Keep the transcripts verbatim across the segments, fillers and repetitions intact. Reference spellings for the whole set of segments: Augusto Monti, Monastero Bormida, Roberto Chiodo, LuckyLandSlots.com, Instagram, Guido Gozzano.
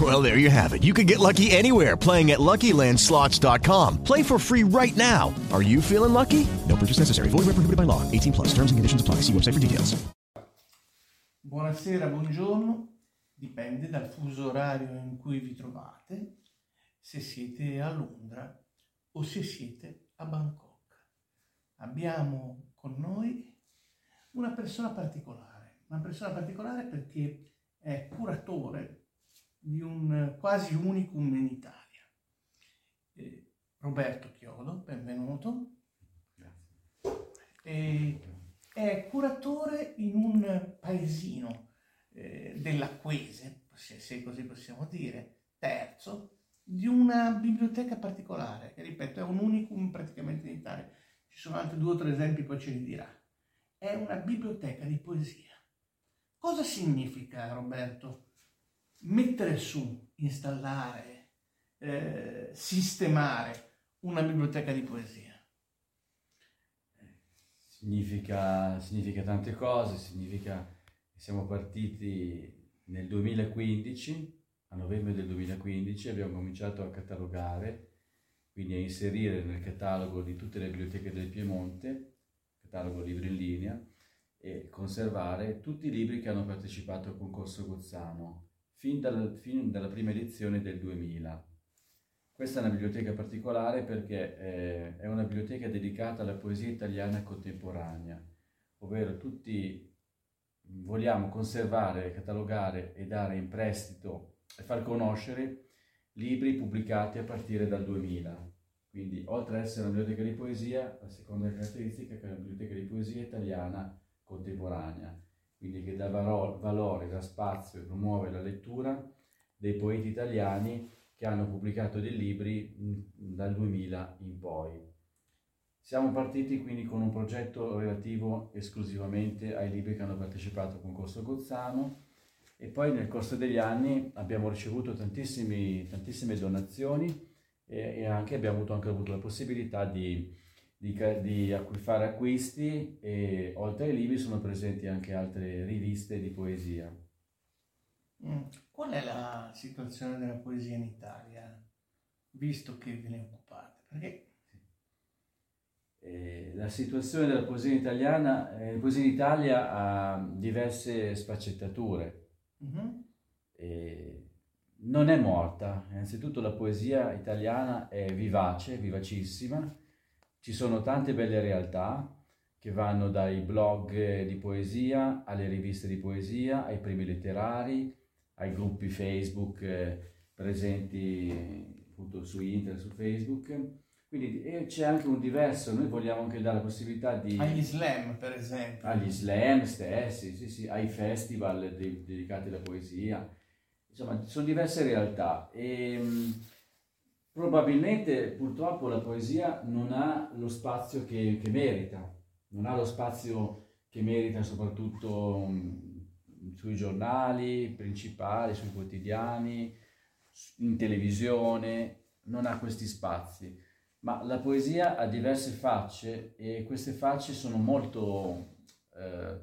Well, there you have it. You can get lucky anywhere, playing at Lucky Land Slots dot com. Play for free right now. Are you feeling lucky? No purchase necessary. Void where prohibited by law. eighteen plus. Terms and conditions apply. See website for details. Buonasera, buongiorno. Dipende dal fuso orario in cui vi trovate, se siete a Londra o se siete a Bangkok. Abbiamo con noi una persona particolare, una persona particolare perché è curatore di un quasi unicum in Italia. Eh, Roberto Chiodo, benvenuto. Grazie. Eh, è curatore in un paesino eh, dell'Acquese, se, se così possiamo dire, terzo, di una biblioteca particolare, che ripeto è un unicum praticamente in Italia, ci sono altri due o tre esempi, poi ce li dirà. È una biblioteca di poesia. Cosa significa, Roberto, mettere su, installare, eh, sistemare una biblioteca di poesia? Significa, significa tante cose, significa che siamo partiti nel duemilaquindici, a novembre del duemilaquindici abbiamo cominciato a catalogare, quindi a inserire nel catalogo di tutte le biblioteche del Piemonte, catalogo libri in linea, e conservare tutti i libri che hanno partecipato al concorso Gozzano, fin, dal, fin dalla prima edizione del duemila. Questa è una biblioteca particolare perché è una biblioteca dedicata alla poesia italiana contemporanea, ovvero tutti vogliamo conservare, catalogare e dare in prestito e far conoscere libri pubblicati a partire dal duemila. Quindi, oltre ad essere una biblioteca di poesia, la seconda caratteristica è che è una biblioteca di poesia italiana contemporanea, quindi che dà valo- valore, dà spazio e promuove la lettura dei poeti italiani che hanno pubblicato dei libri mh, dal duemila in poi. Siamo partiti quindi con un progetto relativo esclusivamente ai libri che hanno partecipato al concorso Gozzano, e poi nel corso degli anni abbiamo ricevuto tantissime, tantissime donazioni e, e anche abbiamo avuto, anche avuto la possibilità di, di, di fare acquisti, e oltre ai libri sono presenti anche altre riviste di poesia. Qual è la situazione della poesia in Italia, visto che ve ne occupate? Perché... Eh, la situazione della poesia italiana, eh, la poesia in Italia ha diverse sfaccettature. Mm-hmm. E non è morta, innanzitutto la poesia italiana è vivace, vivacissima, ci sono tante belle realtà che vanno dai blog di poesia alle riviste di poesia, ai premi letterari, ai gruppi Facebook presenti appunto su internet, su Facebook, quindi e c'è anche un diverso, noi vogliamo anche dare la possibilità di... Agli slam, per esempio. Agli slam stessi, sì, sì, ai festival de- dedicati alla poesia. Insomma, sono diverse realtà e mh, probabilmente purtroppo la poesia non ha lo spazio che, che merita, non ha lo spazio che merita soprattutto mh, sui giornali principali, sui quotidiani, in televisione, non ha questi spazi. Ma la poesia ha diverse facce e queste facce sono molto, eh,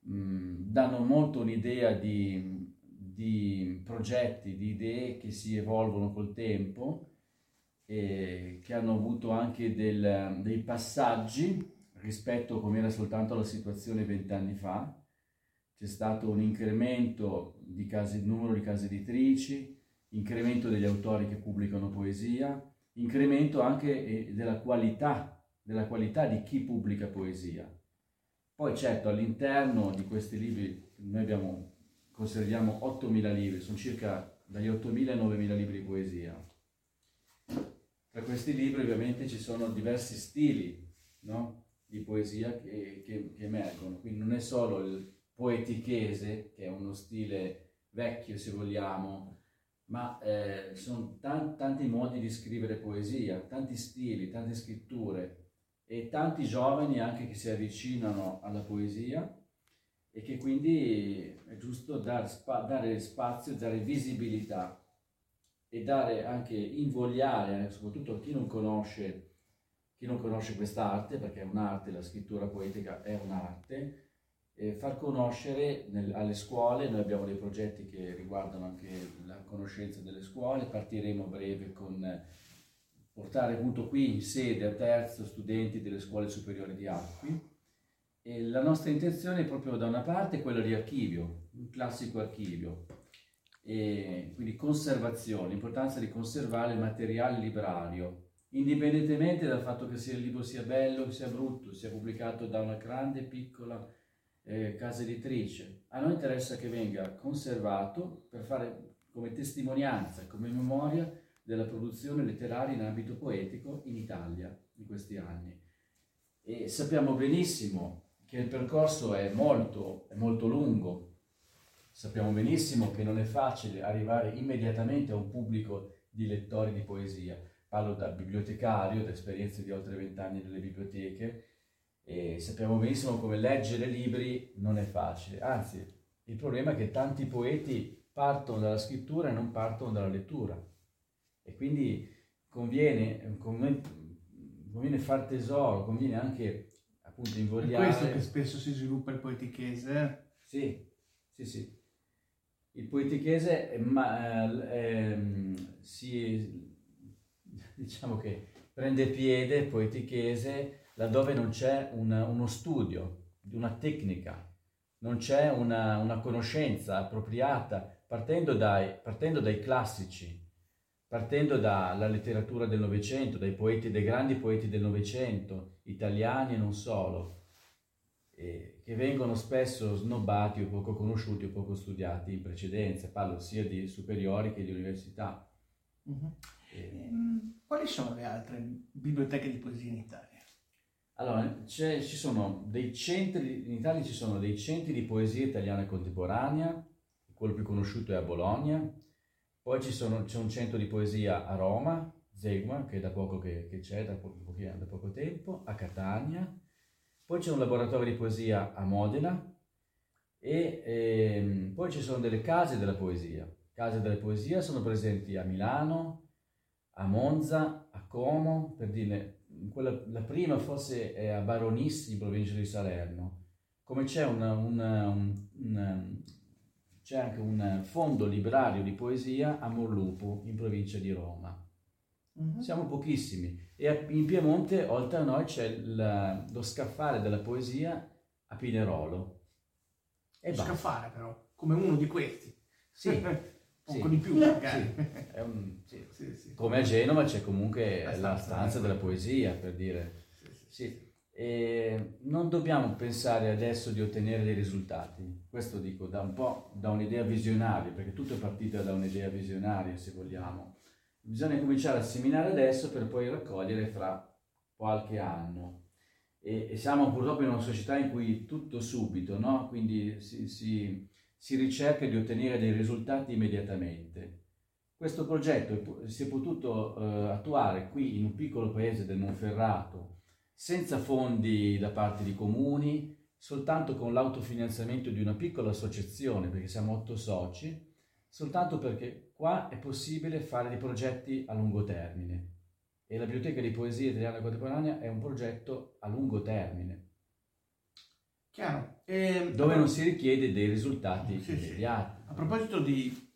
mh, danno molto un'idea di, di progetti, di idee che si evolvono col tempo e che hanno avuto anche del, dei passaggi rispetto a come era soltanto la situazione vent'anni fa. C'è stato un incremento di casi, numero di case editrici, incremento degli autori che pubblicano poesia, incremento anche della qualità, della qualità di chi pubblica poesia. Poi certo all'interno di questi libri noi abbiamo, conserviamo ottomila libri, sono circa dagli ottomila ai novemila libri di poesia. Tra questi libri ovviamente ci sono diversi stili, no? Di poesia che, che, che emergono, quindi non è solo il poetichese, che è uno stile vecchio se vogliamo, ma eh, sono tan- tanti modi di scrivere poesia, tanti stili, tante scritture e tanti giovani anche che si avvicinano alla poesia e che quindi è giusto dar spa- dare spazio, dare visibilità e dare anche, invogliare soprattutto a chi non conosce chi non conosce quest'arte, perché è un'arte, la scrittura poetica è un'arte, e far conoscere nel, alle scuole. Noi abbiamo dei progetti che riguardano anche la conoscenza delle scuole, partiremo a breve con portare appunto qui in sede a Terzo studenti delle scuole superiori di Acqui, e la nostra intenzione è proprio da una parte quella di archivio, un classico archivio, e quindi conservazione, l'importanza di conservare il materiale librario indipendentemente dal fatto che sia il libro sia bello, sia brutto, sia pubblicato da una grande, piccola eh, casa editrice. A noi interessa che venga conservato per fare come testimonianza, come memoria della produzione letteraria in ambito poetico in Italia in questi anni. E sappiamo benissimo che il percorso è molto, è molto lungo. Sappiamo benissimo che non è facile arrivare immediatamente a un pubblico di lettori di poesia. Parlo da bibliotecario, da esperienze di oltre vent'anni nelle biblioteche, e sappiamo benissimo come leggere libri non è facile. Anzi, il problema è che tanti poeti partono dalla scrittura e non partono dalla lettura. E quindi conviene, conviene far tesoro, conviene anche appunto invogliare. È questo che spesso si sviluppa il poetichese? Sì, sì, sì. Il poetichese è, ma, eh, si, diciamo che prende piede poetichese laddove non c'è una, uno studio, una tecnica, non c'è una, una conoscenza appropriata, partendo dai, partendo dai classici, partendo dalla letteratura del Novecento, dai poeti, dai grandi poeti del Novecento, italiani e non solo, che vengono spesso snobbati o poco conosciuti o poco studiati in precedenza. Parlo sia di superiori che di università. Uh-huh. E... Quali sono le altre biblioteche di poesia in Italia? Allora, c'è, ci sono dei centri, in Italia ci sono dei centri di poesia italiana contemporanea, quello più conosciuto è a Bologna, poi ci sono, c'è un centro di poesia a Roma, Zegma, che è da poco che, che c'è, da poco, da poco tempo, a Catania. Poi c'è un laboratorio di poesia a Modena e ehm, poi ci sono delle case della poesia. Case della poesia sono presenti a Milano, a Monza, a Como, per dire, quella, la prima forse è a Baronissi, in provincia di Salerno. Come c'è, una, una, un, una, c'è anche un fondo librario di poesia a Morlupo, in provincia di Roma. Uh-huh. Siamo pochissimi, e in Piemonte oltre a noi c'è la, lo scaffale della poesia a Pinerolo. E scaffale però, come uno di questi. Sì, poco sì. Di più magari. Sì. Un, sì. Sì, sì. Come a Genova c'è comunque la stanza, la stanza della poesia, per dire. Sì, sì, sì. E non dobbiamo pensare adesso di ottenere dei risultati, questo dico da un po' da un'idea visionaria, perché tutto è partito da un'idea visionaria se vogliamo. Bisogna cominciare a seminare adesso per poi raccogliere fra qualche anno. E, e siamo purtroppo in una società in cui tutto subito, no? Quindi si, si, si ricerca di ottenere dei risultati immediatamente. Questo progetto si è potuto eh, attuare qui in un piccolo paese del Monferrato, senza fondi da parte di comuni, soltanto con l'autofinanziamento di una piccola associazione, perché siamo otto soci, soltanto perché qua è possibile fare dei progetti a lungo termine, e la Biblioteca di Poesia Italiana Contemporanea è un progetto a lungo termine. Chiaro. E... Dove non si richiede dei risultati sì, immediati. Sì. A proposito di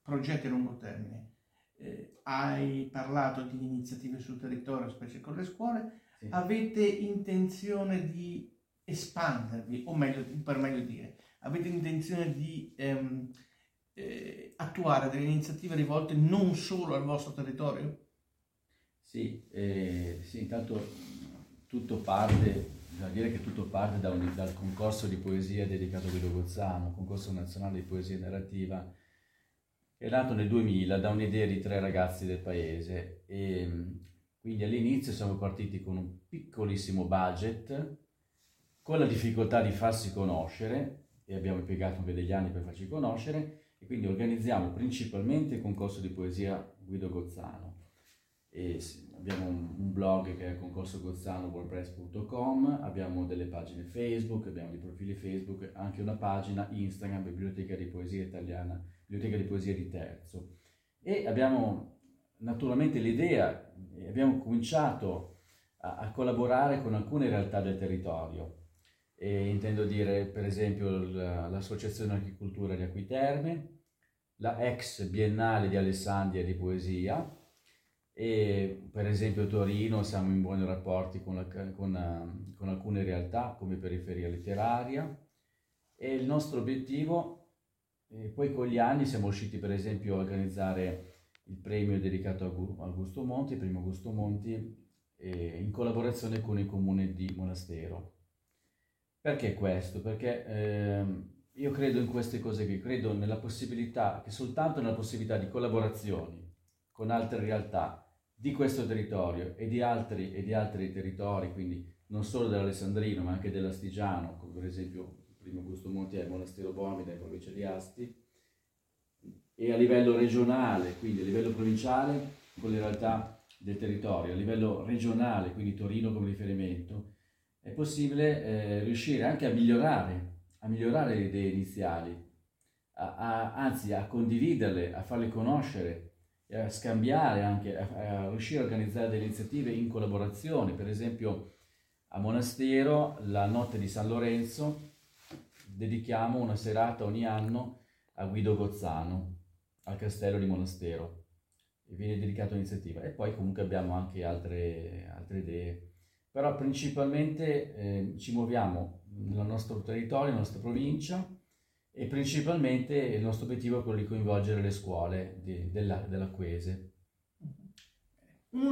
progetti a lungo termine, eh, hai parlato di iniziative sul territorio, specie con le scuole. Sì. Avete intenzione di espandervi, o meglio, per meglio dire, avete intenzione di... Ehm, attuare delle iniziative rivolte non solo al vostro territorio? Sì, eh, sì, intanto tutto parte bisogna dire che tutto parte da un, dal concorso di poesia dedicato a Guido Gozzano, concorso nazionale di poesia narrativa, è nato nel duemila da un'idea di tre ragazzi del paese, e quindi all'inizio siamo partiti con un piccolissimo budget, con la difficoltà di farsi conoscere, e abbiamo impiegato anche degli anni per farci conoscere, e quindi organizziamo principalmente il concorso di poesia Guido Gozzano. E abbiamo un blog che è concorso gozzano wordpress punto com, abbiamo delle pagine Facebook, abbiamo dei profili Facebook, anche una pagina Instagram, Biblioteca di Poesia Italiana, Biblioteca di Poesia di Terzo. E abbiamo naturalmente l'idea, abbiamo cominciato a, a collaborare con alcune realtà del territorio. E intendo dire per esempio l'Associazione Agricoltura di Acquiterme, la ex Biennale di Alessandria di Poesia, e per esempio a Torino siamo in buoni rapporti con, la, con, con alcune realtà come Periferia Letteraria, e il nostro obiettivo, eh, poi con gli anni siamo riusciti per esempio a organizzare il premio dedicato a Augusto Monti, il primo Augusto Monti, eh, in collaborazione con il comune di Monastero. Perché questo? Perché eh, io credo in queste cose qui, credo nella possibilità, che soltanto nella possibilità di collaborazioni con altre realtà di questo territorio e di altri, e di altri territori, quindi non solo dell'Alessandrino ma anche dell'Astigiano, come per esempio il primo Augusto Monti è il Monastero Bormida in provincia di Asti, e a livello regionale, quindi a livello provinciale con le realtà del territorio, a livello regionale, quindi Torino come riferimento, è possibile eh, riuscire anche a migliorare, a migliorare le idee iniziali, a, a, anzi a condividerle, a farle conoscere, a scambiare anche, a, a riuscire a organizzare delle iniziative in collaborazione. Per esempio a Monastero, la notte di San Lorenzo, dedichiamo una serata ogni anno a Guido Gozzano, al castello di Monastero, e viene dedicata un'iniziativa. E poi comunque abbiamo anche altre, altre idee, però principalmente eh, ci muoviamo nel nostro territorio, nella nostra provincia, e principalmente il nostro obiettivo è quello di coinvolgere le scuole di, della, della Quese.